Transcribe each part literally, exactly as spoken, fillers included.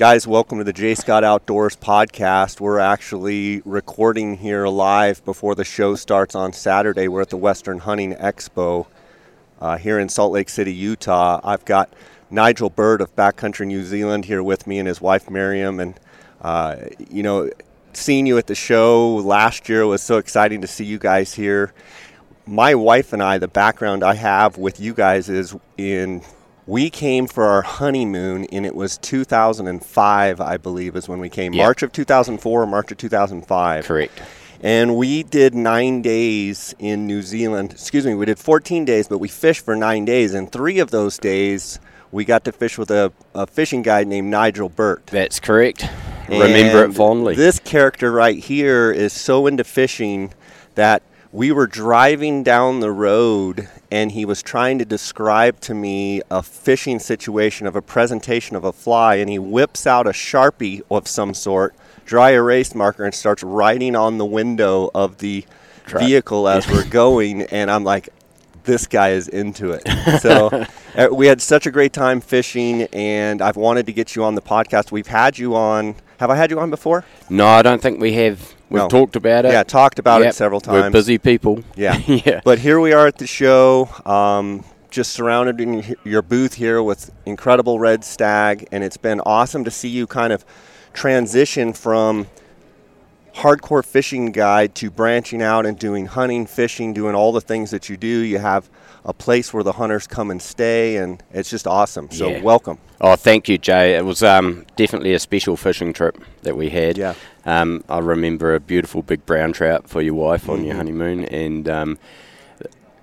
Guys, welcome to the J. Scott Outdoors podcast. We're actually recording here live before the show starts on Saturday. We're at the Western Hunting Expo uh, here in Salt Lake City, Utah. I've got Nigel Bird of Backcountry New Zealand here with me and his wife Miriam. And, uh, you know, seeing you at the show last year was so exciting to see you guys here. My wife and I, the background I have with you guys is in... We came for our honeymoon, and it was two thousand five, I believe, is when we came. Yep. March of two thousand four or March of two thousand five. Correct. And we did nine days in New Zealand. Excuse me, we did fourteen days, but we fished for nine days. And three of those days, we got to fish with a, a fishing guide named Nigel Burt. That's correct. And remember it fondly. This character right here is so into fishing that we were driving down the road, and he was trying to describe to me a fishing situation of a presentation of a fly, and he whips out a Sharpie of some sort, dry erase marker, and starts writing on the window of the Try. vehicle as we're going, and I'm like, this guy is into it. So we had such a great time fishing, and I've wanted to get you on the podcast. We've had you on. Have I had you on before? No, I don't think we have. We've no. talked about it. Yeah, talked about yep. it several times. We're busy people. Yeah. yeah. But here we are at the show, um, just surrounded in your booth here with incredible red stag, and it's been awesome to see you kind of transition from hardcore fishing guide to branching out and doing hunting, fishing, doing all the things that you do. You have a place where the hunters come and stay, and it's just awesome. So yeah. welcome. Oh, thank you, Jay. It was um, definitely a special fishing trip that we had. Yeah. Um, I remember a beautiful big brown trout for your wife on mm-hmm. your honeymoon, and um,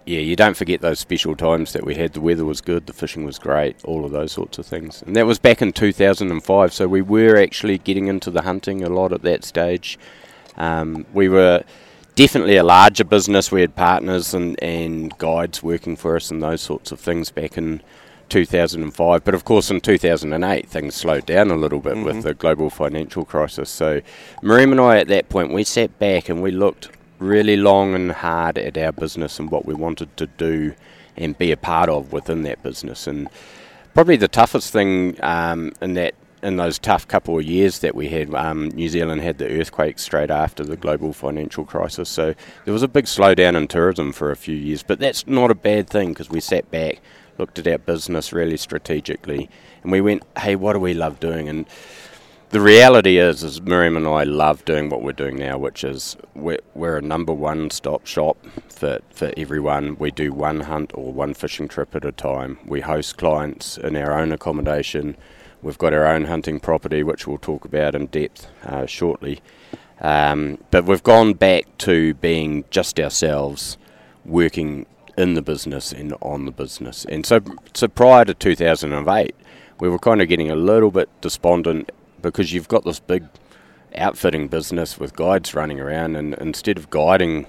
yeah, you don't forget those special times that we had. The weather was good, the fishing was great, all of those sorts of things. And that was back in two thousand five, so we were actually getting into the hunting a lot at that stage. Um, we were definitely a larger business. We had partners and, and guides working for us and those sorts of things back in two thousand five, but of course in two thousand eight things slowed down a little bit mm-hmm. with the global financial crisis. So Miriam and I at that point, we sat back and we looked really long and hard at our business and what we wanted to do and be a part of within that business. And probably the toughest thing um, in that in those tough couple of years that we had, um, New Zealand had the earthquake straight after the global financial crisis, so there was a big slowdown in tourism for a few years, but that's not a bad thing because we sat back, looked at our business really strategically, and we went, hey, what do we love doing? And the reality is, is Miriam and I love doing what we're doing now, which is we're, we're a number one stop shop for, for everyone. We do one hunt or one fishing trip at a time. We host clients in our own accommodation. We've got our own hunting property, which we'll talk about in depth uh, shortly. Um, but we've gone back to being just ourselves, working in the business and on the business. And so, so prior to two thousand eight, we were kind of getting a little bit despondent because you've got this big outfitting business with guides running around, and instead of guiding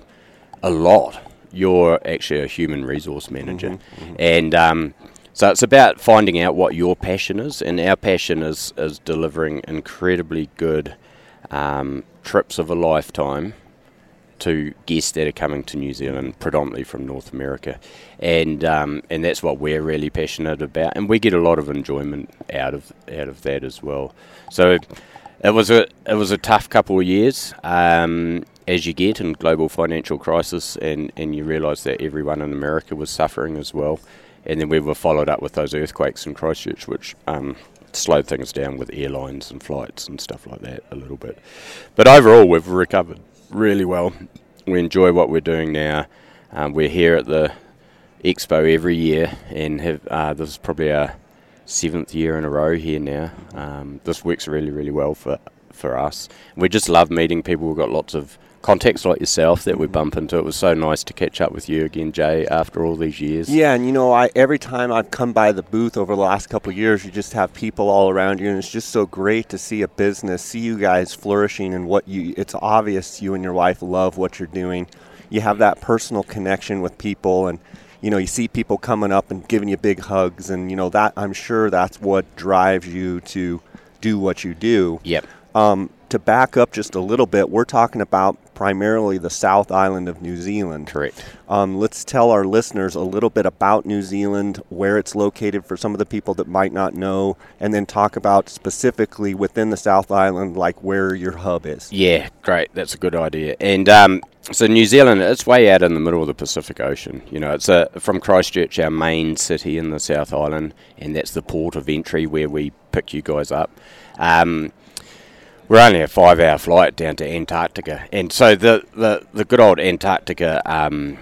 a lot, you're actually a human resource manager. Mm-hmm, mm-hmm. And um, so it's about finding out what your passion is, and our passion is, is delivering incredibly good um, trips of a lifetime to guests that are coming to New Zealand, predominantly from North America. And um, and that's what we're really passionate about, and we get a lot of enjoyment out of out of that as well. So it was a it was a tough couple of years, um, as you get in global financial crisis, and, and you realise that everyone in America was suffering as well. And then we were followed up with those earthquakes in Christchurch, which um, slowed things down with airlines and flights and stuff like that a little bit. But overall, we've recovered really well. We enjoy what we're doing now. Um, we're here at the expo every year, and have uh, this is probably our seventh year in a row here now. Um, this works really, really well for for us. We just love meeting people. We've got lots of contacts like yourself that we bump into. It was so nice to catch up with you again, Jay, after all these years. Yeah, and you know, I every time I've come by the booth over the last couple of years, you just have people all around you, and it's just so great to see a business, see you guys flourishing, and what you, it's obvious you and your wife love what you're doing. You have that personal connection with people, and you know, you see people coming up and giving you big hugs, and you know, that I'm sure that's what drives you to do what you do. Yep. Um, to back up just a little bit, we're talking about primarily the South Island of New Zealand. Correct. Um, let's tell our listeners a little bit about New Zealand, where it's located for some of the people that might not know, and then talk about specifically within the South Island, like where your hub is. Yeah, great. That's a good idea. And um, so New Zealand, it's way out in the middle of the Pacific Ocean. You know, it's a, from Christchurch, our main city in the South Island, and that's the port of entry where we pick you guys up. Um, We're only a five-hour flight down to Antarctica. And so the, the, the good old Antarctica um,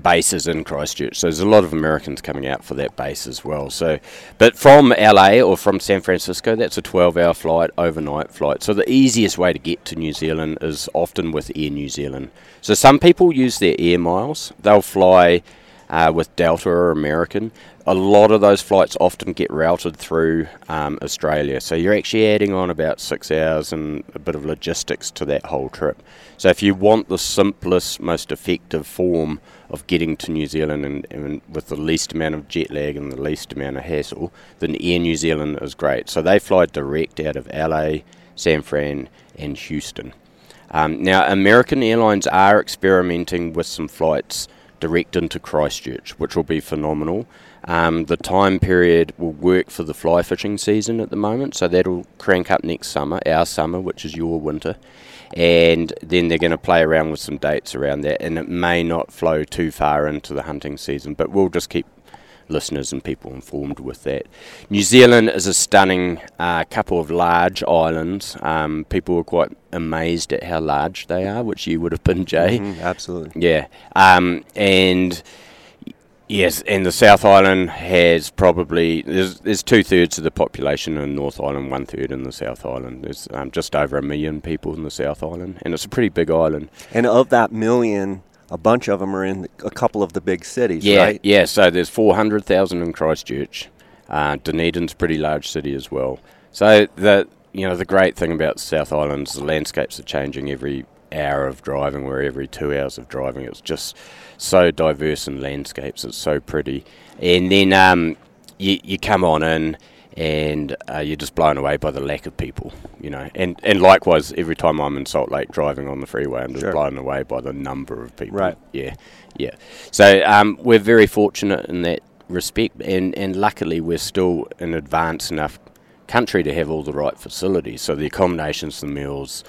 base is in Christchurch. So there's a lot of Americans coming out for that base as well. So, but from L A or from San Francisco, that's a twelve-hour flight, overnight flight. So the easiest way to get to New Zealand is often with Air New Zealand. So some people use their air miles. They'll fly uh, with Delta or American. A lot of those flights often get routed through um, Australia. So you're actually adding on about six hours and a bit of logistics to that whole trip. So if you want the simplest, most effective form of getting to New Zealand and, and with the least amount of jet lag and the least amount of hassle, then Air New Zealand is great. So they fly direct out of L A, San Fran and Houston. Um, now American Airlines are experimenting with some flights direct into Christchurch, which will be phenomenal. Um, the time period will work for the fly fishing season at the moment, so that'll crank up next summer, our summer, which is your winter, and then they're going to play around with some dates around that, and it may not flow too far into the hunting season, but we'll just keep listeners and people informed with that. New Zealand is a stunning uh, couple of large islands. Um, people were quite amazed at how large they are, which you would have been, Jay. Mm-hmm, absolutely. Yeah. Um, and yes, and the South Island has probably, there's, there's two-thirds of the population in North Island, one-third in the South Island. There's um, just over a million people in the South Island, and it's a pretty big island. And of that million, a bunch of them are in a couple of the big cities, yeah, right? Yeah, so there's four hundred thousand in Christchurch. Uh, Dunedin's a pretty large city as well. So, the you know, the great thing about the South Island is the landscapes are changing every hour of driving, where every two hours of driving it's just so diverse in landscapes, it's so pretty. And then um you you come on in and uh, you're just blown away by the lack of people, you know, and and likewise every time I'm in Salt Lake driving on the freeway I'm just sure. blown away by the number of people. Right. Yeah, yeah. So um we're very fortunate in that respect, and and luckily we're still in advanced enough country to have all the right facilities, so the accommodations, the meals,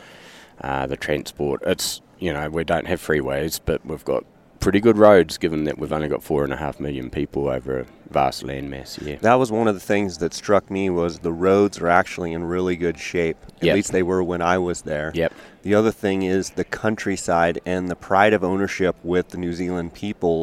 Uh, the transport. It's, you know, we don't have freeways, but we've got pretty good roads given that we've only got four and a half million people over a vast landmass. Yeah. That was one of the things that struck me was the roads are actually in really good shape. At yep. least they were when I was there. Yep. The other thing is the countryside and the pride of ownership with the New Zealand people.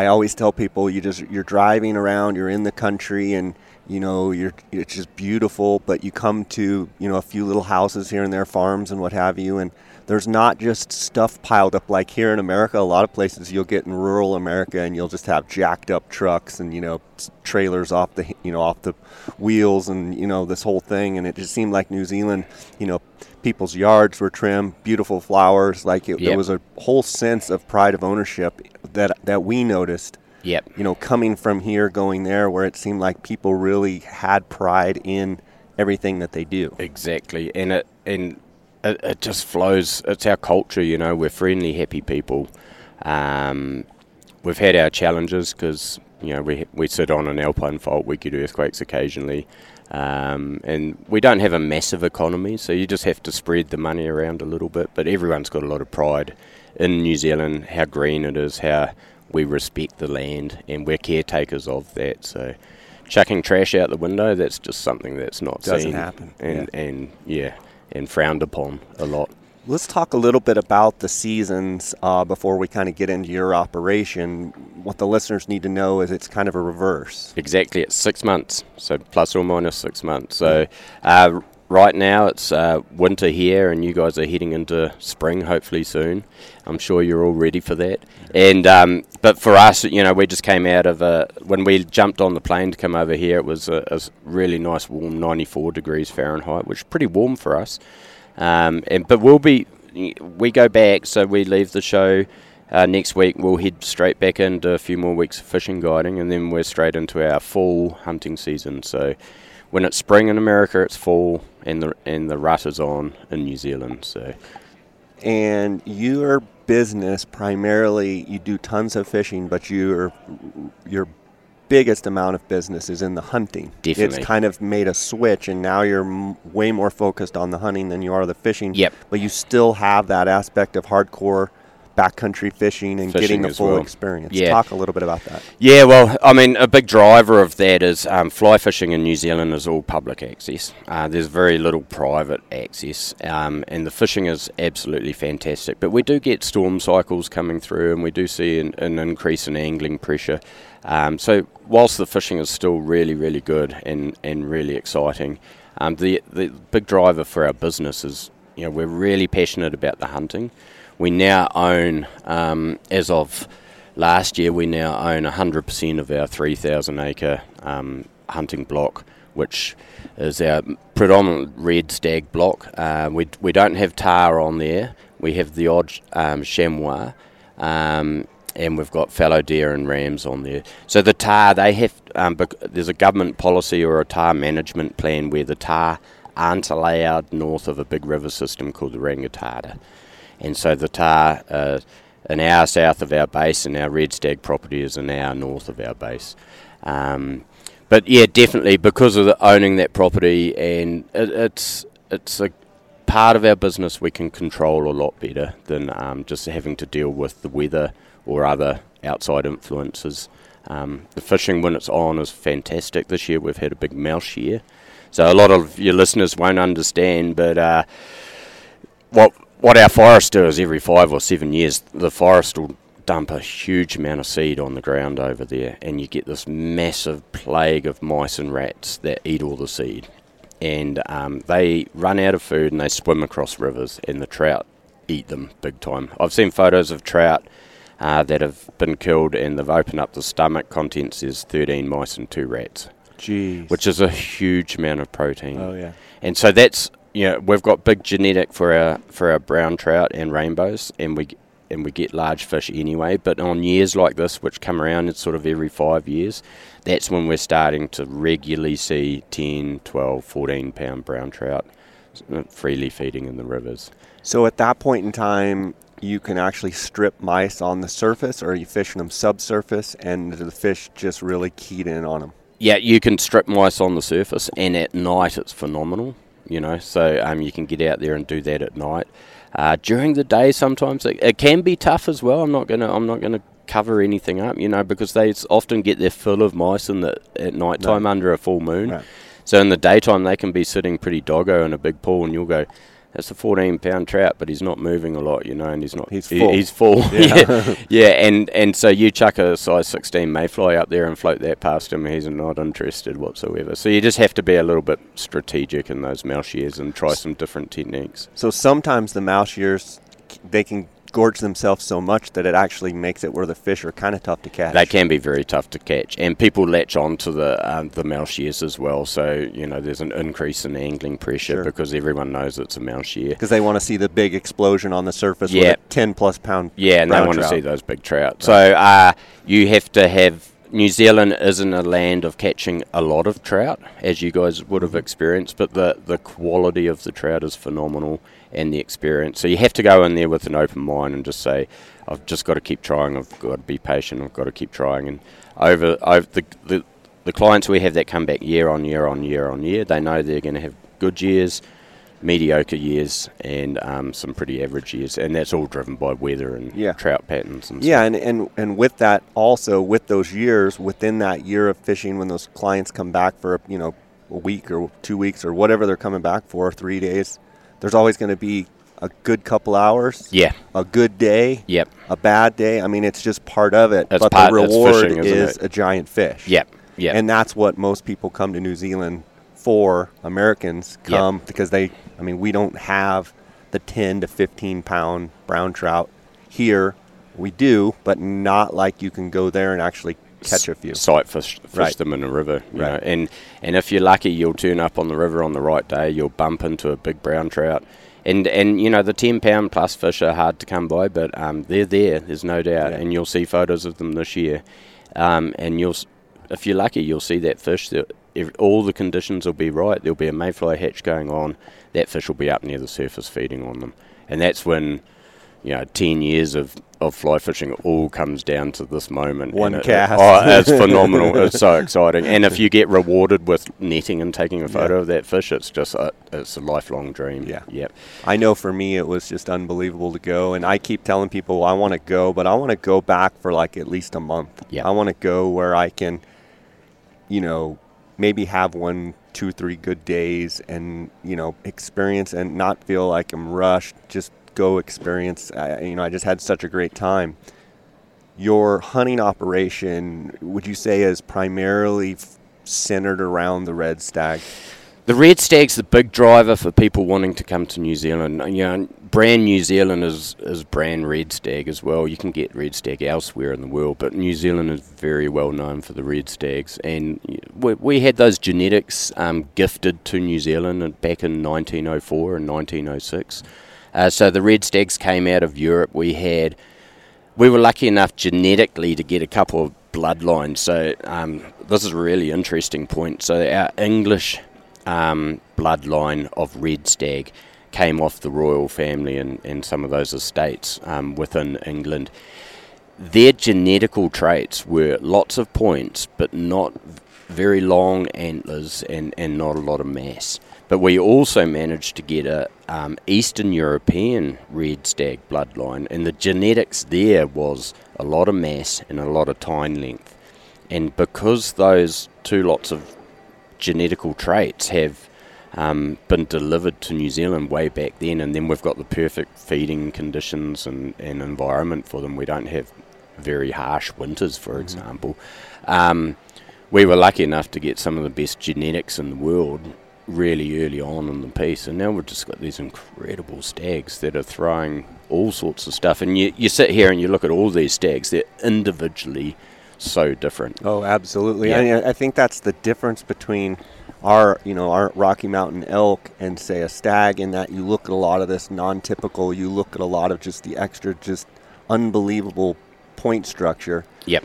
I always tell people you just you're driving around, you're in the country, and you know, you're, it's just beautiful, but you come to, you know, a few little houses here and there, farms and what have you, and there's not just stuff piled up like here in America. A lot of places you'll get in rural America and you'll just have jacked up trucks and, you know, trailers off the, you know, off the wheels and, you know, this whole thing. And it just seemed like New Zealand, you know, people's yards were trimmed, beautiful flowers. Like it, yep. there was a whole sense of pride of ownership that that we noticed. Yep. You know, coming from here, going there, where it seemed like people really had pride in everything that they do. Exactly. And it and it, it just flows. It's our culture, you know. We're friendly, happy people. Um, we've had our challenges because, you know, we we sit on an Alpine fault. We get earthquakes occasionally. Um, and we don't have a massive economy, so you just have to spread the money around a little bit. But everyone's got a lot of pride in New Zealand, how green it is, how we respect the land, and we're caretakers of that. So chucking trash out the window, that's just something that's not Doesn't seen. Doesn't happen. And yeah. and yeah, and frowned upon a lot. Let's talk a little bit about the seasons uh, before we kind of get into your operation. What the listeners need to know is it's kind of a reverse. Exactly. It's six months, so plus or minus six months. So uh, right now it's uh, winter here, and you guys are heading into spring hopefully soon. I'm sure you're all ready for that. And um, but for us, you know, we just came out of a, when we jumped on the plane to come over here, it was a, a really nice warm ninety-four degrees Fahrenheit, which is pretty warm for us. Um, and but we'll be we go back, so we leave the show uh, next week. We'll head straight back into a few more weeks of fishing guiding, and then we're straight into our fall hunting season. So when it's spring in America, it's fall, and the and the rut is on in New Zealand. So and your business primarily, you do tons of fishing, but your your biggest amount of business is in the hunting. Definitely. It's kind of made a switch, and now you're m- way more focused on the hunting than you are the fishing. Yep. But you still have that aspect of hardcore backcountry fishing and fishing getting the full well. experience. Yeah. Talk a little bit about that. Yeah, well, I mean, a big driver of that is um, fly fishing in New Zealand is all public access. Uh, there's very little private access, um, and the fishing is absolutely fantastic. But we do get storm cycles coming through, and we do see an, an increase in angling pressure. Um, so whilst the fishing is still really, really good and, and really exciting, um, the, the big driver for our business is, you know, we're really passionate about the hunting. We now own, um, as of last year, we now own one hundred percent of our three thousand acre um, hunting block, which is our predominant red stag block. Uh, we we don't have tar on there. We have the odd um, chamois, um, and we've got fallow deer and rams on there. So the tar, they have um, bec- there's a government policy or a tar management plan where the tar aren't allowed north of a big river system called the Rangitata. And so the tar, uh, an hour south of our base, and our red stag property is an hour north of our base. Um, but yeah, definitely because of the owning that property, and it, it's it's a part of our business we can control a lot better than um, just having to deal with the weather or other outside influences. Um, the fishing when it's on is fantastic. This year we've had a big mouse year, so a lot of your listeners won't understand, but uh, what. What our forests do is every five or seven years, the forest will dump a huge amount of seed on the ground over there, and you get this massive plague of mice and rats that eat all the seed. And um, they run out of food and they swim across rivers, and the trout eat them big time. I've seen photos of trout uh, that have been killed, and they've opened up the stomach contents, is thirteen mice and two rats. Jeez. Which is a huge amount of protein. Oh, yeah. And so that's... Yeah, we've got big genetic for our for our brown trout and rainbows, and we and we get large fish anyway. But on years like this, which come around, it's sort of every five years, that's when we're starting to regularly see ten, twelve, fourteen pound brown trout freely feeding in the rivers. So at that point in time, you can actually strip mice on the surface, or are you fishing them subsurface, and the fish just really keyed in on them? Yeah, you can strip mice on the surface, and at night it's phenomenal. You know, so um, you can get out there and do that at night. Uh, during the day, sometimes it, it can be tough as well. I'm not gonna, I'm not gonna cover anything up, you know, because they often get their fill of mice in the at night time no. under a full moon. No. So in the daytime, they can be sitting pretty doggo in a big pool, and you'll go, "That's a fourteen pound trout, but he's not moving a lot, you know, and he's not, he's full." He, he's full. Yeah. yeah, yeah, and and so you chuck a size sixteen mayfly up there and float that past him, he's not interested whatsoever. So you just have to be a little bit strategic in those mouse years and try some different techniques. So sometimes the mouse years, they can gorge themselves so much that it actually makes it where the fish are kind of tough to catch. They can be very tough to catch, and people latch on to the um, the mouse years as well. So you know there's an increase in angling pressure sure. because everyone knows it's a mouse year. Because they want to see the big explosion on the surface yeah. with a ten plus pound. Yeah, and they want trout. to see those big trout. Right. So uh, you have to have. New Zealand isn't a land of catching a lot of trout, as you guys would have experienced, but the, the quality of the trout is phenomenal, and the experience. So you have to go in there with an open mind and just say, I've just got to keep trying, I've got to be patient, I've got to keep trying. And over, over the, the the clients we have that come back year on year on year on year, they know they're going to have good years, mediocre years, and um, some pretty average years, and that's all driven by weather and yeah. trout patterns and yeah stuff. And, and and with that, also with those years, within that year of fishing, when those clients come back for you know a week or two weeks or whatever they're coming back for, three days, there's always going to be a good couple hours, yeah a good day, yep a bad day. I mean, it's just part of it. That's but part, the reward fishing, is it? A giant fish. Yep yeah and that's what most people come to New Zealand for. Americans come yep. because they, I mean, we don't have the ten to fifteen pound brown trout here. We do, but not like you can go there and actually catch a few. Sight fish, fish right. them in a river. You right. know? And, and if you're lucky, you'll turn up on the river on the right day, you'll bump into a big brown trout. And, and you know, the ten pound plus fish are hard to come by, but um, they're there, there's no doubt. Yeah. And you'll see photos of them this year. Um, and you'll, if you're lucky, you'll see that fish that Every, all the conditions will be right. There'll be a mayfly hatch going on. That fish will be up near the surface feeding on them. And that's when, you know, ten years of, of fly fishing all comes down to this moment. One it, cast. It, oh, it's phenomenal. It's so exciting. And if you get rewarded with netting and taking a photo yeah. of that fish, it's just a, it's a lifelong dream. Yeah. Yep. I know for me it was just unbelievable to go. And I keep telling people, well, I want to go, but I want to go back for like at least a month. Yeah. I want to go where I can, you know, maybe have one, two, three good days and, you know, experience and not feel like I'm rushed, just go experience. I, you know, I just had such a great time. Your hunting operation, would you say, is primarily f- centered around the red stag? The red stag's the big driver for people wanting to come to New Zealand. You know, brand New Zealand is, is brand red stag as well. You can get red stag elsewhere in the world, but New Zealand is very well known for the red stags. And we, we had those genetics um, gifted to New Zealand back in nineteen oh four and nineteen oh six. Uh, so the red stags came out of Europe. We had, we were lucky enough genetically to get a couple of bloodlines. So um, this is a really interesting point. So our English Um, bloodline of red stag came off the royal family and, and some of those estates um, within England. Their genetical traits were lots of points, but not very long antlers and, and not a lot of mass. But we also managed to get a um, Eastern European red stag bloodline, and the genetics there was a lot of mass and a lot of tine length. And because those two lots of genetical traits have um, been delivered to New Zealand way back then, and then we've got the perfect feeding conditions and, and environment for them. We don't have very harsh winters, for mm-hmm. example. Um, we were lucky enough to get some of the best genetics in the world really early on in the piece, and now we've just got these incredible stags that are throwing all sorts of stuff. And you, you sit here and you look at all these stags, they're individually so different. Oh, absolutely. Yeah. I, I think that's the difference between our, you know, our Rocky Mountain elk and say a stag, in that you look at a lot of this non-typical, you look at a lot of just the extra, just unbelievable point structure. Yep.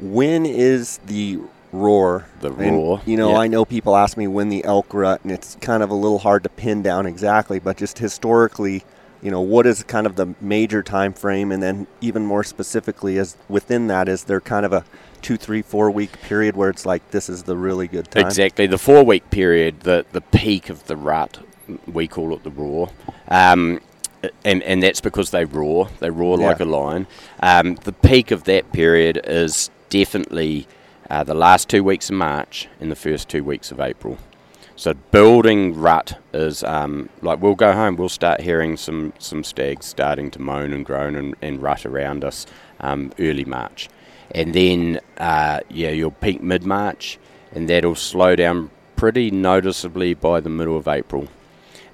When is the roar? The roar. And, you know, yep. I know people ask me when the elk rut, and it's kind of a little hard to pin down exactly, but just historically, you know, what is kind of the major time frame? And then even more specifically, is within that, is there kind of a two, three, four week period where it's like, this is the really good time? Exactly. The four week period, the, the peak of the rut, we call it the roar. Um, and, and that's because they roar. They roar yeah. like a lion. Um, the peak of that period is definitely uh, the last two weeks of March and the first two weeks of April. So building rut is, um, like we'll go home, we'll start hearing some, some stags starting to moan and groan and, and rut around us um, early March. And then, uh, yeah, you'll peak mid-March, and that'll slow down pretty noticeably by the middle of April.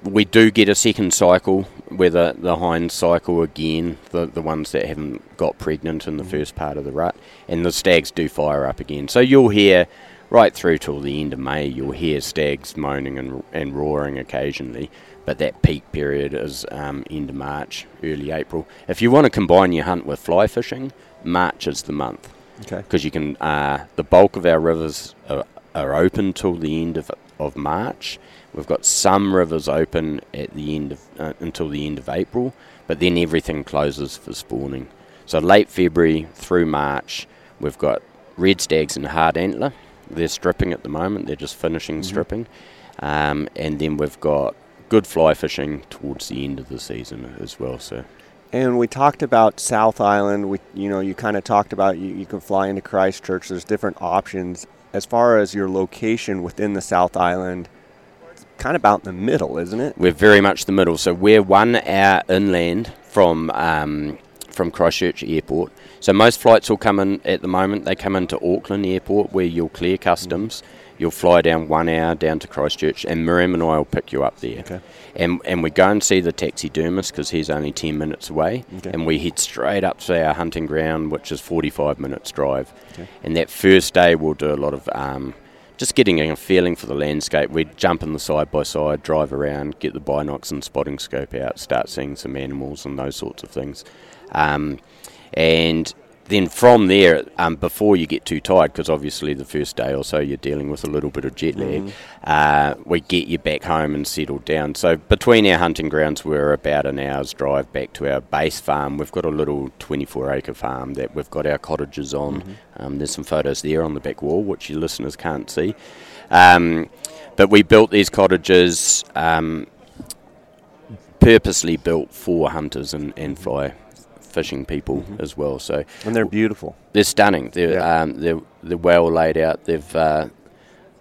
We do get a second cycle, whether the hind cycle again, the, the ones that haven't got pregnant in the first part of the rut, and the stags do fire up again. So you'll hear... right through till the end of May, you'll hear stags moaning and and roaring occasionally, but that peak period is um, end of March, early April. If you want to combine your hunt with fly fishing, March is the month. Okay. Because you can, uh, the bulk of our rivers are, are open till the end of of March. We've got some rivers open at the end of uh, until the end of April, but then everything closes for spawning. So late February through March, we've got red stags and hard antler. They're stripping at the moment. They're just finishing mm-hmm. stripping. Um, and then we've got good fly fishing towards the end of the season as well. So, and we talked about South Island. We, you know, you kind of talked about you, you can fly into Christchurch. There's different options. As far as your location within the South Island, it's kind of about in the middle, isn't it? We're very much the middle. So we're one hour inland from... Um, from Christchurch Airport. So most flights will come in at the moment, they come into Auckland Airport where you'll clear customs, you'll fly down one hour down to Christchurch, and Miriam and I will pick you up there. Okay. And and we go and see the taxidermist because he's only ten minutes away, okay. and we head straight up to our hunting ground, which is forty-five minutes drive. Okay. And that first day we'll do a lot of um, just getting a feeling for the landscape. We jump in the side-by-side, drive around, get the binocs and spotting scope out, start seeing some animals and those sorts of things. Um, and Then from there, um, before you get too tired, because obviously the first day or so you're dealing with a little bit of jet lag, mm. uh, we get you back home and settle down. So between our hunting grounds, we're about an hour's drive back to our base farm. We've got a little twenty-four acre farm that we've got our cottages on. Mm-hmm. Um, there's some photos there on the back wall, which your listeners can't see. Um, but we built these cottages, um, purposely built for hunters and, and fly fishing people mm-hmm. as well. So and they're beautiful. They're stunning. They're yeah. um, they're they're well laid out. They've uh,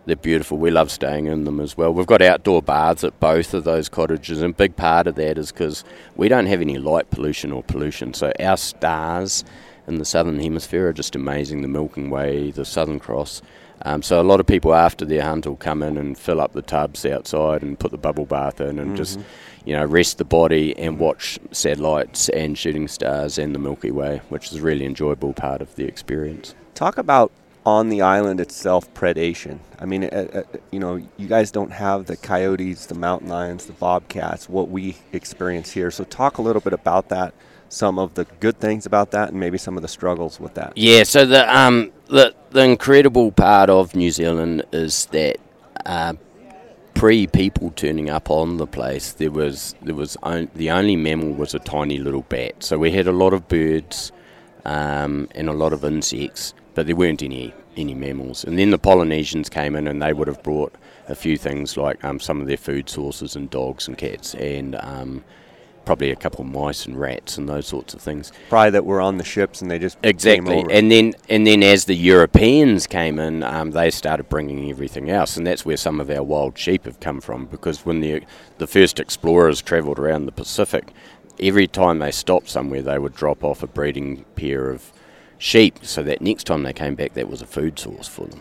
they're beautiful. We love staying in them as well. We've got outdoor baths at both of those cottages, and a big part of that is because we don't have any light pollution or pollution. So our stars in the southern hemisphere are just amazing. The Milky Way, the Southern Cross. Um, so a lot of people after their hunt will come in and fill up the tubs outside and put the bubble bath in and mm-hmm. just, you know, rest the body and watch satellites and shooting stars and the Milky Way, which is a really enjoyable part of the experience. Talk about on the island itself predation. I mean, uh, uh, you know, you guys don't have the coyotes, the mountain lions, the bobcats, what we experience here. So talk a little bit about that, some of the good things about that and maybe some of the struggles with that. Yeah, so the um the, the incredible part of New Zealand is that uh, pre-people turning up on the place, there was there was on, the only mammal was a tiny little bat. So we had a lot of birds um, and a lot of insects, but there weren't any any mammals. And then the Polynesians came in and they would have brought a few things like um, some of their food sources and dogs and cats and um, probably a couple of mice and rats and those sorts of things. Probably that were on the ships and they just exactly. Came over. And then and then as the Europeans came in, um, they started bringing everything else, and that's where some of our wild sheep have come from. Because when the the first explorers travelled around the Pacific, every time they stopped somewhere, they would drop off a breeding pair of sheep, so that next time they came back, that was a food source for them.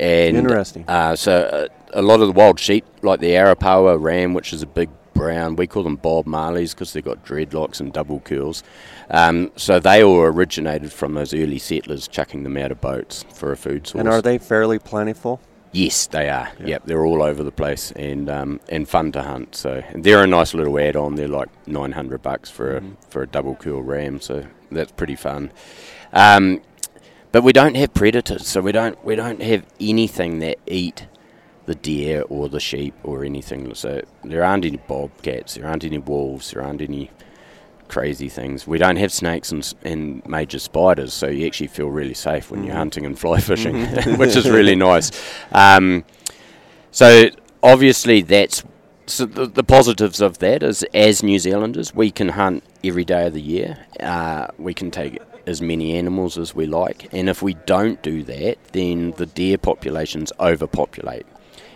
And interesting. Uh, so a, a lot of the wild sheep, like the Arapawa ram, which is a big brown, we call them Bob Marlies because they've got dreadlocks and double curls. Um, so they all originated from those early settlers chucking them out of boats for a food source. And are they fairly plentiful? Yes, they are. Yeah. Yep, they're all over the place and um, and fun to hunt. So and they're a nice little add-on. They're like nine hundred bucks for a mm-hmm. for a double curl ram. So that's pretty fun. Um, but we don't have predators, so we don't we don't have anything that eat the deer or the sheep or anything. So there aren't any bobcats, there aren't any wolves, there aren't any crazy things. We don't have snakes and, and major spiders, so you actually feel really safe when mm-hmm. you're hunting and fly fishing, mm-hmm. which is really nice. Um, so obviously that's so the, the positives of that is as New Zealanders, we can hunt every day of the year. Uh, we can take as many animals as we like, and if we don't do that, then the deer populations overpopulate.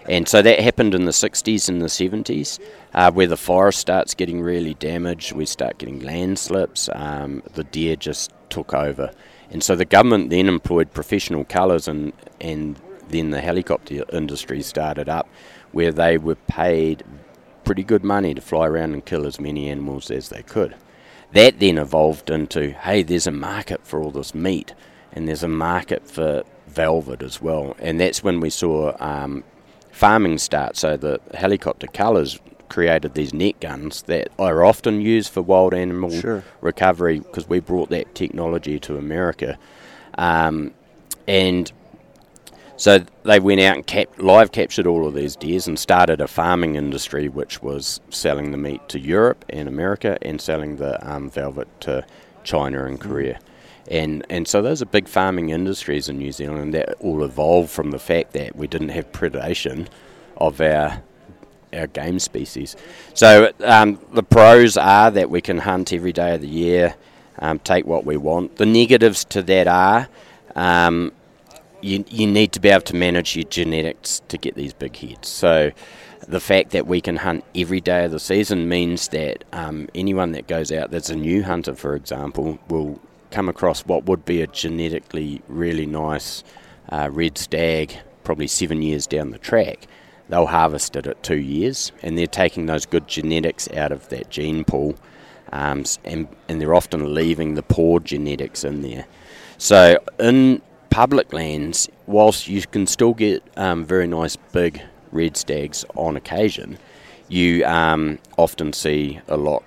And so that happened in the sixties and the seventies, uh, where the forest starts getting really damaged, we start getting landslips, um, the deer just took over. And so the government then employed professional cullers, and, and then the helicopter industry started up, where they were paid pretty good money to fly around and kill as many animals as they could. That then evolved into, hey, there's a market for all this meat, and there's a market for velvet as well. And that's when we saw Um, farming start. So the helicopter cullers created these net guns that are often used for wild animal sure. recovery, because we brought that technology to America, um, and so they went out and cap- live captured all of these deers and started a farming industry, which was selling the meat to Europe and America and selling the um, velvet to China and Korea. And and so those are big farming industries in New Zealand that all evolved from the fact that we didn't have predation of our our game species. So um, the pros are that we can hunt every day of the year, um, take what we want. The negatives to that are um, you you need to be able to manage your genetics to get these big heads. So the fact that we can hunt every day of the season means that um, anyone that goes out that's a new hunter, for example, will come across what would be a genetically really nice uh, red stag probably seven years down the track. They'll harvest it at two years and they're taking those good genetics out of that gene pool, um, and, and they're often leaving the poor genetics in there. So in public lands, whilst you can still get um, very nice big red stags on occasion, you um, often see a lot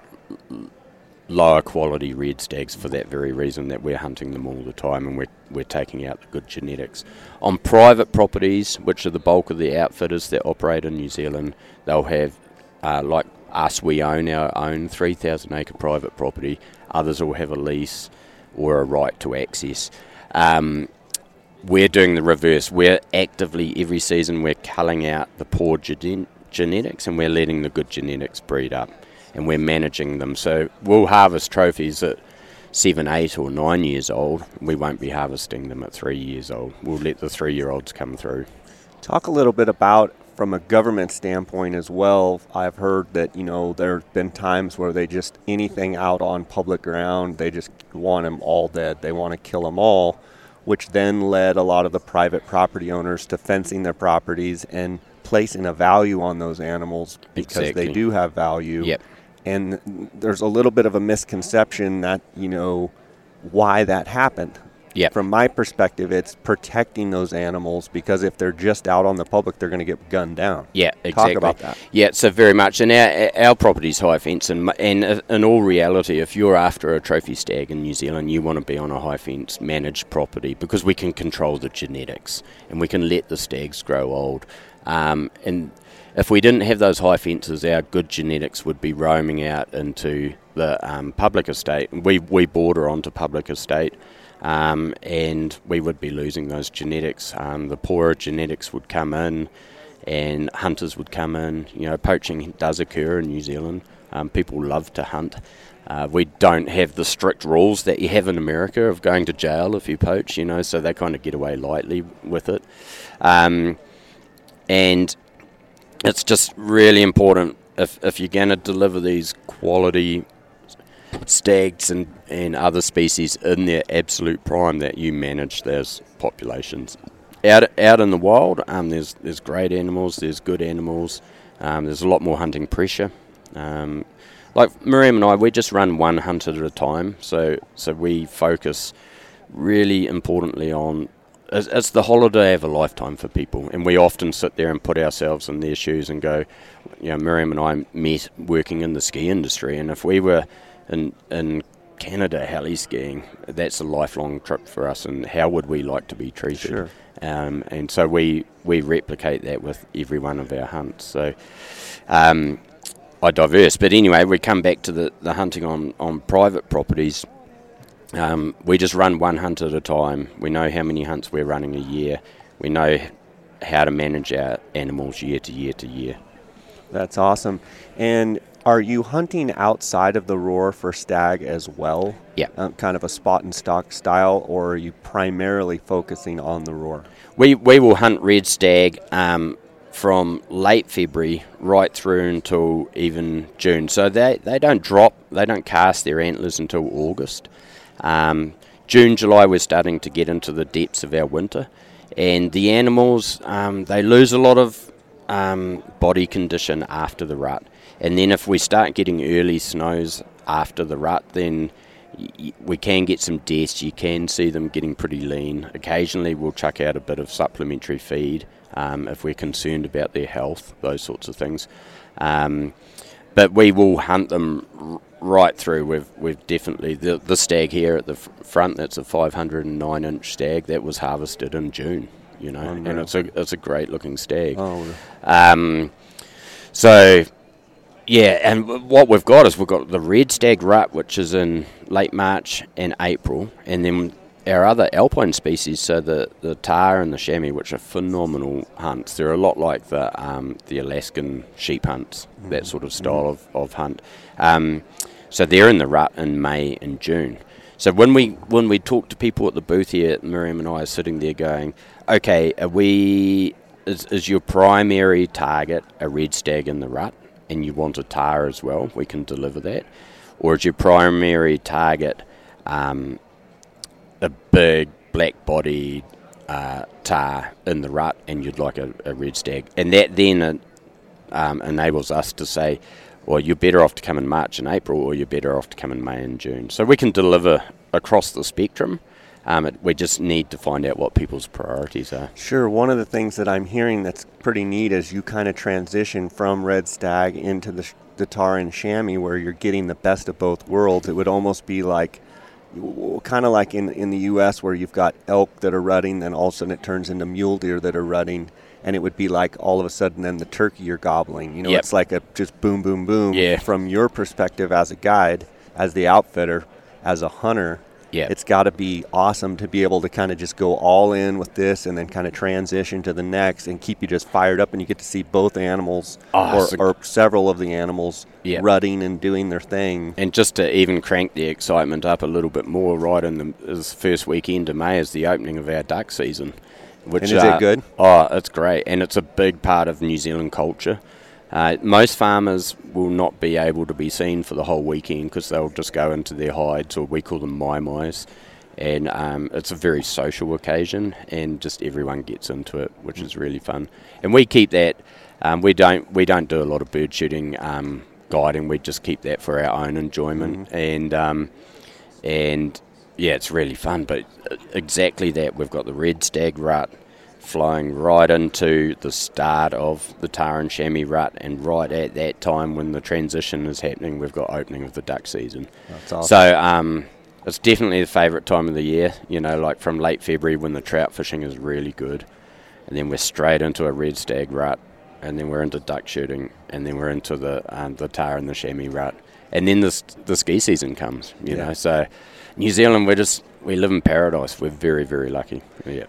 lower quality red stags for that very reason, that we're hunting them all the time and we're we're taking out the good genetics. On private properties, which are the bulk of the outfitters that operate in New Zealand, they'll have, uh, like us, we own our own three thousand acre private property. Others will have a lease or a right to access. Um, we're doing the reverse. We're actively, every season, we're culling out the poor gen- genetics and we're letting the good genetics breed up. And we're managing them. So we'll harvest trophies at seven, eight or nine years old. We won't be harvesting them at three years old. We'll let the three-year-olds come through. Talk a little bit about, from a government standpoint as well, I've heard that, you know, there have been times where they just, anything out on public ground, they just want them all dead. They want to kill them all, which then led a lot of the private property owners to fencing their properties and placing a value on those animals because exactly. They do have value. Yep. And there's a little bit of a misconception that, you know, why that happened. Yeah. From my perspective, it's protecting those animals because if they're just out on the public, they're going to get gunned down. Yeah, exactly. Talk about that. Yeah, so very much. And our, our property's high fence. And, and in all reality, if you're after a trophy stag in New Zealand, you want to be on a high fence managed property because we can control the genetics and we can let the stags grow old. Um, and... If we didn't have those high fences, our good genetics would be roaming out into the um, public estate. We we border onto public estate, um, and we would be losing those genetics. Um, the poorer genetics would come in, and hunters would come in. You know, poaching does occur in New Zealand. Um, people love to hunt. Uh, we don't have the strict rules that you have in America of going to jail if you poach. You know, so they kind of get away lightly with it, um, and. It's just really important if if you're going to deliver these quality stags and, and other species in their absolute prime that you manage those populations. Out out in the wild, um, there's there's great animals, there's good animals, um, there's a lot more hunting pressure. Um, like Miriam and I, we just run one hunt at a time, so so we focus really importantly on. It's the holiday of a lifetime for people, and we often sit there and put ourselves in their shoes and go, you know, Miriam and I met working in the ski industry, and if we were in in Canada heli skiing, that's a lifelong trip for us, and how would we like to be treated? Sure. Um, and so we, we replicate that with every one of our hunts. So um, I diverse, but anyway, we come back to the, the hunting on, on private properties. Um, we just run one hunt at a time. We know how many hunts we're running a year. We know how to manage our animals year to year to year. That's awesome. And are you hunting outside of the roar for stag as well? Yeah. Um, kind of a spot and stock style, or are you primarily focusing on the roar? We we will hunt red stag um, from late February right through until even June. So they, they don't drop, they don't cast their antlers until August. Um, June, July, we're starting to get into the depths of our winter, and the animals, um, they lose a lot of um, body condition after the rut, and then if we start getting early snows after the rut, then y- we can get some deaths. You can see them getting pretty lean. Occasionally we'll chuck out a bit of supplementary feed um, if we're concerned about their health, those sorts of things. Um, but we will hunt them r- Right through, we've we've definitely the the stag here at the f- front. That's a five hundred nine inch stag that was harvested in June. You know, Unreal. And it's a it's a great looking stag. Oh, really? um, so yeah, and w- what we've got is we've got the red stag rut, which is in late March and April, and then our other alpine species, so the the tar and the chamois, which are phenomenal hunts. They're a lot like the um, the Alaskan sheep hunts, mm-hmm. that sort of style mm-hmm. of of hunt. Um, So they're in the rut in May and June. So when we when we talk to people at the booth here, Miriam and I are sitting there going, okay, are we is, is your primary target a red stag in the rut and you want a tar as well? We can deliver that. Or is your primary target um, a big black-bodied uh, tar in the rut and you'd like a, a red stag? And that then uh, um, enables us to say, or you're better off to come in March and April, or you're better off to come in May and June. So we can deliver across the spectrum, Um, it, we just need to find out what people's priorities are. Sure. One of the things that I'm hearing that's pretty neat is you kind of transition from red stag into the, the tar and chamois, where you're getting the best of both worlds. It would almost be like, kind of like in, in the U S where you've got elk that are rutting, then all of a sudden it turns into mule deer that are rutting, and it would be like all of a sudden then the turkey you're gobbling. You know, yep. It's like a just boom, boom, boom. Yeah. From your perspective as a guide, as the outfitter, as a hunter, yep. It's got to be awesome to be able to kind of just go all in with this and then kind of transition to the next and keep you just fired up, and you get to see both animals oh, or, so or several of the animals yep. rutting and doing their thing. And just to even crank the excitement up a little bit more, right in the this first weekend of May is the opening of our duck season. Which, and is uh, it good? Oh, it's great. And it's a big part of New Zealand culture. Uh, most farmers will not be able to be seen for the whole weekend because they'll just go into their hides, or we call them mai-mais. And um, it's a very social occasion, and just everyone gets into it, which mm. is really fun. And we keep that. Um, we don't we don't do a lot of bird shooting, um, guiding. We just keep that for our own enjoyment. Mm. And um, and yeah, it's really fun. But exactly that, we've got the red stag rut flowing right into the start of the tar and chamois rut, and right at that time when the transition is happening, we've got opening of the duck season. That's awesome. So um, it's definitely the favourite time of the year, you know, like from late February when the trout fishing is really good, and then we're straight into a red stag rut, and then we're into duck shooting, and then we're into the um, the tar and the chamois rut, and then the, the ski season comes, you yeah. know. So New Zealand, we're just, we live in paradise. We're very, very lucky. Yeah.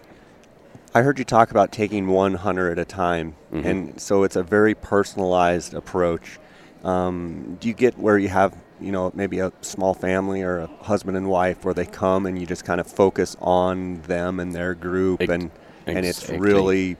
I heard you talk about taking one hunter at a time, mm-hmm. and so it's a very personalized approach. Um, do you get where you have, you know, maybe a small family or a husband and wife where they come and you just kind of focus on them and their group, Ex- and exactly. and it's really,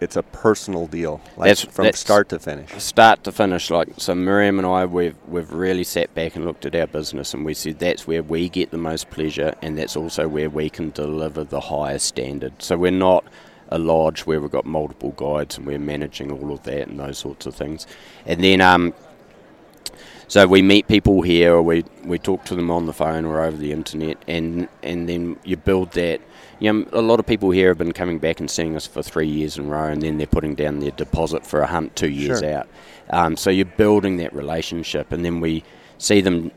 it's a personal deal, like that's, from that's start to finish. Start to finish, like so. Miriam and I, we've we've really sat back and looked at our business, and we said that's where we get the most pleasure, and that's also where we can deliver the highest standard. So we're not a lodge where we've got multiple guides and we're managing all of that and those sorts of things. And then um, so we meet people here, or we we talk to them on the phone or over the internet, and and then you build that. You know, a lot of people here have been coming back and seeing us for three years in a row, and then they're putting down their deposit for a hunt two years sure. out. Um, so you're building that relationship, and then we see them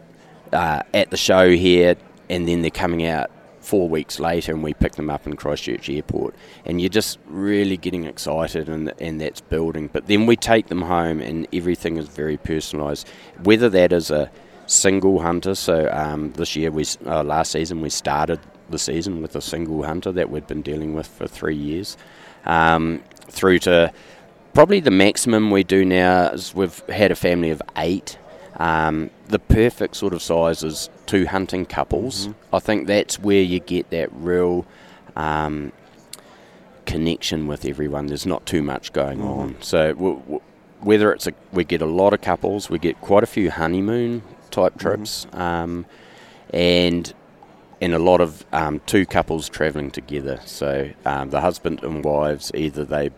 uh, at the show here, and then they're coming out four weeks later, and we pick them up in Christchurch Airport. And you're just really getting excited, and and that's building. But then we take them home, and everything is very personalised, whether that is a single hunter. So um, this year, we uh, last season, we started the season with a single hunter that we'd been dealing with for three years um, through to probably the maximum we do now is we've had a family of eight. Um, the perfect sort of size is two hunting couples. Mm-hmm. I think that's where you get that real um, connection with everyone. There's not too much going mm-hmm. on. So w- w- whether it's a, we get a lot of couples, we get quite a few honeymoon type trips mm-hmm. um, and and a lot of um, two couples travelling together. So um, the husband and wives, either they,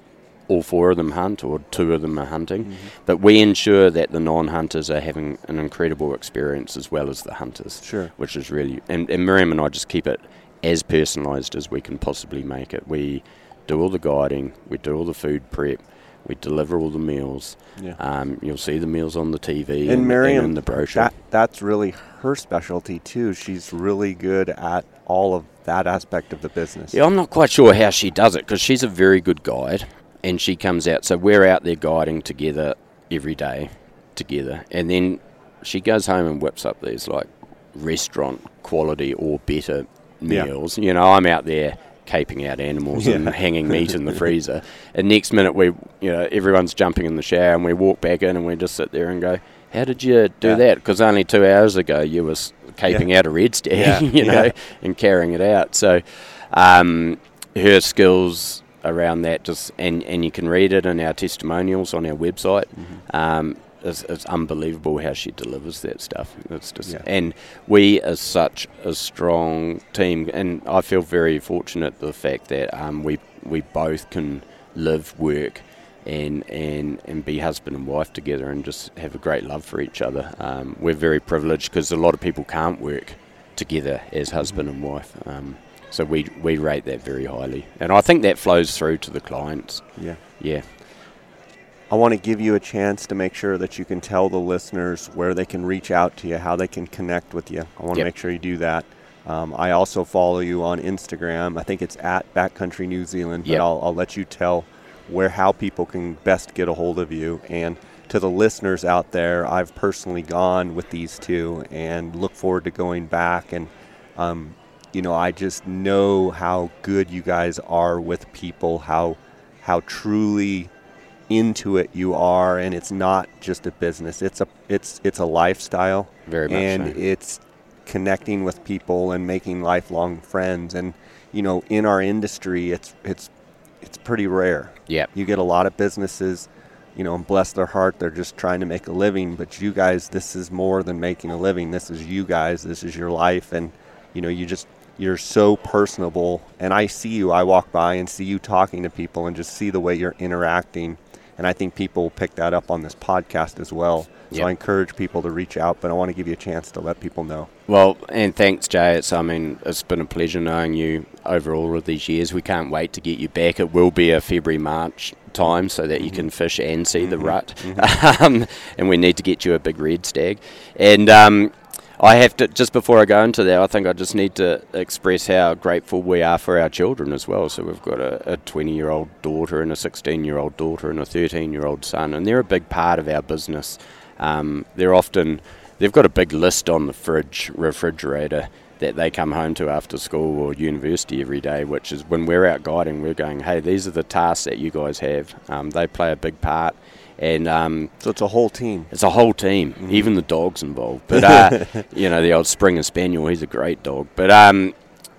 all four of them hunt or two of them are hunting. Mm-hmm. But we ensure that the non-hunters are having an incredible experience as well as the hunters. Sure. Which is really, and, and Miriam and I just keep it as personalised as we can possibly make it. We do all the guiding, we do all the food prep, we deliver all the meals. Yeah. Um, you'll see the meals on the T V and, and, Miriam, and in the brochure. That, that's really her specialty too. She's really good at all of that aspect of the business. Yeah, I'm not quite sure how she does it because she's a very good guide, and she comes out. So we're out there guiding together every day together. And then she goes home and whips up these like restaurant quality or better meals. Yeah. You know, I'm out there caping out animals yeah. and hanging meat in the freezer, and next minute we, you know, everyone's jumping in the shower, and we walk back in and we just sit there and go, how did you do yeah. that? Because only two hours ago you were caping yeah. out a red stag, yeah. you know, yeah. and carrying it out. So um, her skills around that, just and, and you can read it in our testimonials on our website. Mm-hmm. Um, it's, it's unbelievable how she delivers that stuff. It's just, yeah. and we are such a strong team, and I feel very fortunate the fact that um, we we both can live, work, and and and be husband and wife together, and just have a great love for each other. Um, we're very privileged because a lot of people can't work together as husband mm-hmm. and wife. Um, So we we rate that very highly, and I think that flows through to the clients. Yeah. Yeah. I want to give you a chance to make sure that you can tell the listeners where they can reach out to you, how they can connect with you. I want yep. to make sure you do that. Um, I also follow you on Instagram. I think it's at Backcountry New Zealand, but yep. I'll, I'll let you tell where how people can best get a hold of you. And to the listeners out there, I've personally gone with these two and look forward to going back. And, um, you know, I just know how good you guys are with people, how how truly into it you are, and it's not just a business, it's a it's it's a lifestyle, very much, and so. It's connecting with people and making lifelong friends. And you know, in our industry, it's it's it's pretty rare. Yeah, you get a lot of businesses, you know, and bless their heart, they're just trying to make a living. But you guys, this is more than making a living. This is you guys, this is your life. And you know, you just you're so personable, and I see you, I walk by and see you talking to people and just see the way you're interacting. And I think people will pick that up on this podcast as well. So yep. I encourage people to reach out, but I want to give you a chance to let people know. Well, and thanks, Jay. It's, I mean, it's been a pleasure knowing you over all of these years. We can't wait to get you back. It will be a February, March time so that you mm-hmm. can fish and see mm-hmm. the rut. Mm-hmm. um, and we need to get you a big red stag. And um, I have to, just before I go into that, I think I just need to express how grateful we are for our children as well. So we've got a twenty-year-old daughter and a sixteen-year-old daughter and a thirteen-year-old son, and they're a big part of our business. Um, they're often, they've got a big list on the fridge, refrigerator, that they come home to after school or university every day, which is when we're out guiding, we're going, hey, these are the tasks that you guys have. Um, they play a big part. And um, so it's a whole team. It's a whole team. Mm-hmm. Even the dog's involved. But uh, you know, the old Springer Spaniel, he's a great dog. But um,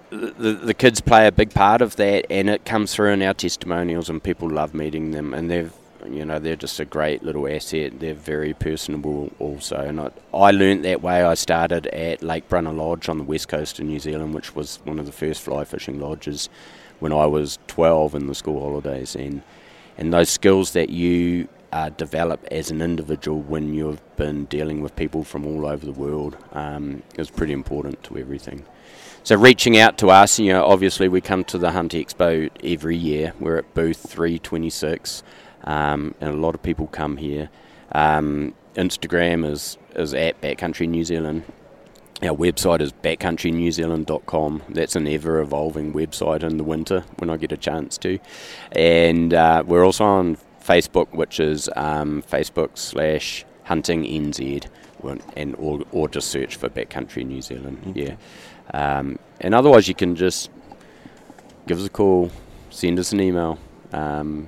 the the kids play a big part of that, and it comes through in our testimonials, and people love meeting them. And they've, you know, they're just a great little asset. They're very personable also. And I, I learnt that way. I started at Lake Brunner Lodge on the west coast of New Zealand, which was one of the first fly fishing lodges when I was twelve in the school holidays. And and those skills that you Uh, develop as an individual when you've been dealing with people from all over the world um, is pretty important to everything. So reaching out to us, you know, obviously we come to the Hunt Expo every year. We're at booth three twenty-six, um, and a lot of people come here. Um, Instagram is, is at Backcountry New Zealand. Our website is backcountry new zealand dot com. That's an ever-evolving website in the winter when I get a chance to. And uh, we're also on Facebook, which is um, Facebook slash Hunting N Z, and or, or just search for Backcountry New Zealand. Okay. Yeah, um, and otherwise you can just give us a call, send us an email. Um,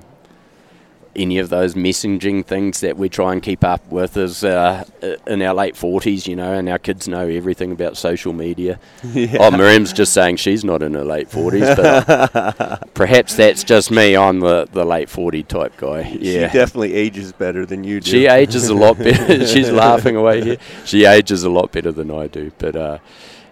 any of those messaging things that we try and keep up with is uh, in our late forties, you know, and our kids know everything about social media. Yeah. Oh, Miriam's just saying she's not in her late forties, but perhaps that's just me. I'm the, the late forty type guy. Yeah. She definitely ages better than you do. She ages a lot better. She's laughing away here. She ages a lot better than I do, but uh,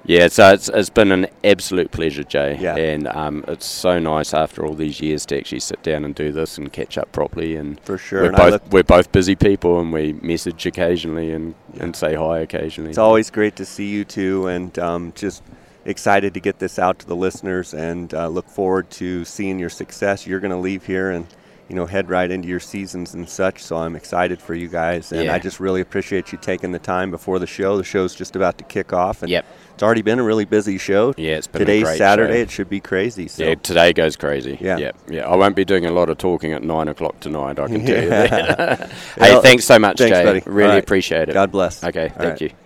yeah, so it's it's been an absolute pleasure, Jay. Yeah. And um, it's so nice after all these years to actually sit down and do this and catch up properly. And for sure, we're, and both, we're both busy people, and we message occasionally and, yeah. and say hi occasionally. It's always great to see you two, and um, just excited to get this out to the listeners, and uh, look forward to seeing your success. You're going to leave here and, you know, head right into your seasons and such, so I'm excited for you guys. And yeah. I just really appreciate you taking the time before the show. The show's just about to kick off, and yep. it's already been a really busy show. Yeah, it's been Today's a great Saturday, show. It should be crazy. So. Yeah, today goes crazy. Yeah. yeah. Yeah, I won't be doing a lot of talking at nine o'clock tonight, I can tell you that. Hey, well, thanks so much, thanks, Jay. Buddy. Really right. appreciate it. God bless. Okay, All thank right. you.